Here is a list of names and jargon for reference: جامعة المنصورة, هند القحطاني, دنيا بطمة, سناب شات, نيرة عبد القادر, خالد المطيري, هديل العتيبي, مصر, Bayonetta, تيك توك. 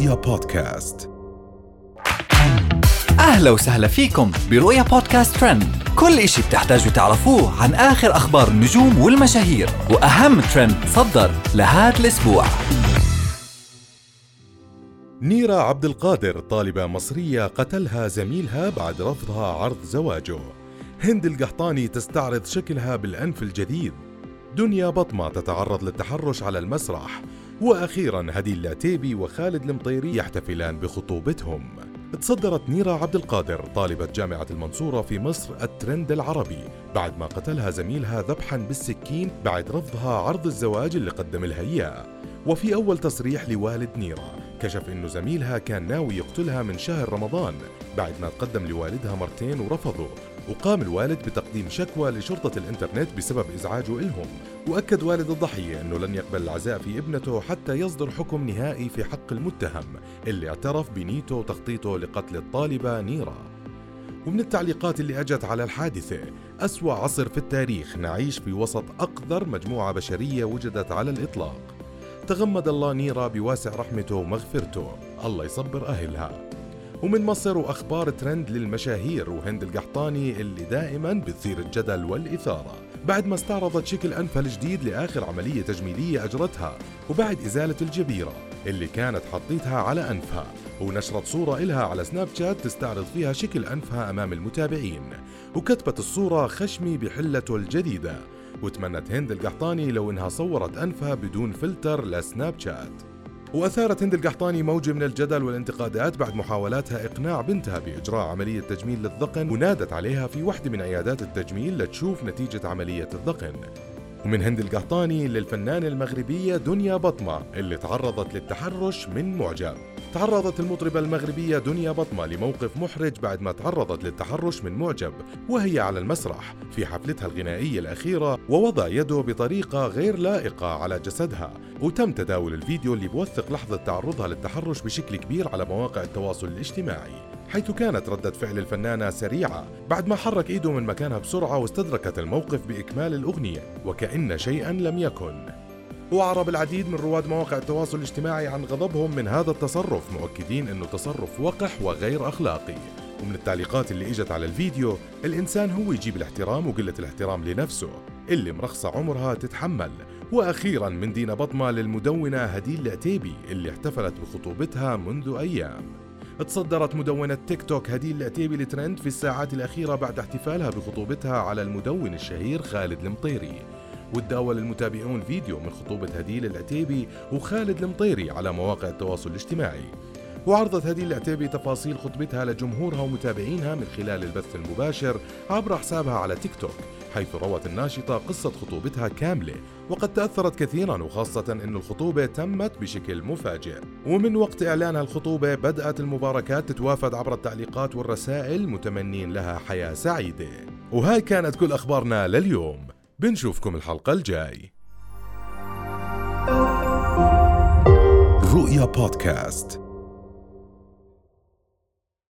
برؤيا بودكاست. أهلا وسهلا فيكم برؤيا بودكاست ترند، كل إشي بتحتاجوا تعرفوه عن آخر أخبار النجوم والمشاهير وأهم ترند صدر لهذا الأسبوع. نيرة عبد القادر طالبة مصرية قتلها زميلها بعد رفضها عرض زواجه. هند القحطاني تستعرض شكلها بالأنف الجديد. دنيا بطمة تتعرض للتحرش على المسرح. وأخيراً هديل العتيبي وخالد المطيري يحتفلان بخطوبتهم. تصدرت نيرة عبد القادر طالبة جامعة المنصورة في مصر الترند العربي بعد ما قتلها زميلها ذبحاً بالسكين بعد رفضها عرض الزواج اللي قدم لها إياه. وفي أول تصريح لوالد نيرة كشف إنه زميلها كان ناوي يقتلها من شهر رمضان بعد ما تقدم لوالدها مرتين ورفضه، وقام الوالد بتقديم شكوى لشرطة الإنترنت بسبب إزعاجه إلهم. وأكد والد الضحية أنه لن يقبل العزاء في ابنته حتى يصدر حكم نهائي في حق المتهم اللي اعترف بنيته وتخطيطه لقتل الطالبة نيرة. ومن التعليقات اللي أجت على الحادثة: أسوأ عصر في التاريخ نعيش في وسط أقذر مجموعة بشرية وجدت على الإطلاق. تغمد الله نيرة بواسع رحمته ومغفرته، الله يصبر أهلها. ومن مصر وأخبار ترند للمشاهير وهند القحطاني اللي دائماً بتثير الجدل والإثارة بعد ما استعرضت شكل أنفها الجديد لآخر عملية تجميلية أجرتها وبعد إزالة الجبيرة اللي كانت حطيتها على أنفها، ونشرت صورة إلها على سناب شات تستعرض فيها شكل أنفها أمام المتابعين، وكتبت الصورة: خشمي بحلته الجديدة. وتمنت هند القحطاني لو إنها صورت أنفها بدون فلتر لسناب شات. وأثارت هند القحطاني موجة من الجدل والانتقادات بعد محاولاتها إقناع بنتها بإجراء عملية تجميل للذقن، ونادت عليها في واحدة من عيادات التجميل لتشوف نتيجة عملية الذقن. ومن هند القحطاني للفنانة المغربية دنيا بطمة اللي تعرضت للتحرش من معجب. تعرضت المطربة المغربية دنيا بطمة لموقف محرج بعد ما تعرضت للتحرش من معجب وهي على المسرح في حفلتها الغنائية الأخيرة، ووضع يده بطريقة غير لائقة على جسدها، وتم تداول الفيديو اللي بوثق لحظة تعرضها للتحرش بشكل كبير على مواقع التواصل الاجتماعي، حيث كانت ردة فعل الفنانة سريعة بعد ما حرك إيده من مكانها بسرعة واستدركت الموقف بإكمال الأغنية وكأن شيئاً لم يكن. وأعرب العديد من رواد مواقع التواصل الاجتماعي عن غضبهم من هذا التصرف، مؤكدين أنه تصرف وقح وغير أخلاقي. ومن التعليقات اللي إجت على الفيديو: الإنسان هو يجيب الاحترام وقلة الاحترام لنفسه اللي مرخصة عمرها تتحمل. وأخيراً من دينا بطمة للمدونة هديل العتيبي اللي احتفلت بخطوبتها منذ أيام. تصدرت مدونة تيك توك هديل العتيبي الترند في الساعات الأخيرة بعد احتفالها بخطوبتها على المدون الشهير خالد المطيري. وتداول المتابعون فيديو من خطوبة هديل العتيبي وخالد المطيري على مواقع التواصل الاجتماعي، وعرضت هديل العتيبي تفاصيل خطبتها لجمهورها ومتابعينها من خلال البث المباشر عبر حسابها على تيك توك، حيث روت الناشطة قصة خطوبتها كاملة، وقد تأثرت كثيراً وخاصة أن الخطوبة تمت بشكل مفاجئ. ومن وقت إعلانها الخطوبة بدأت المباركات تتوافد عبر التعليقات والرسائل متمنين لها حياة سعيدة. وهاي كانت كل أخبارنا لليوم، بنشوفكم الحلقة الجاي. رؤيا بودكاست.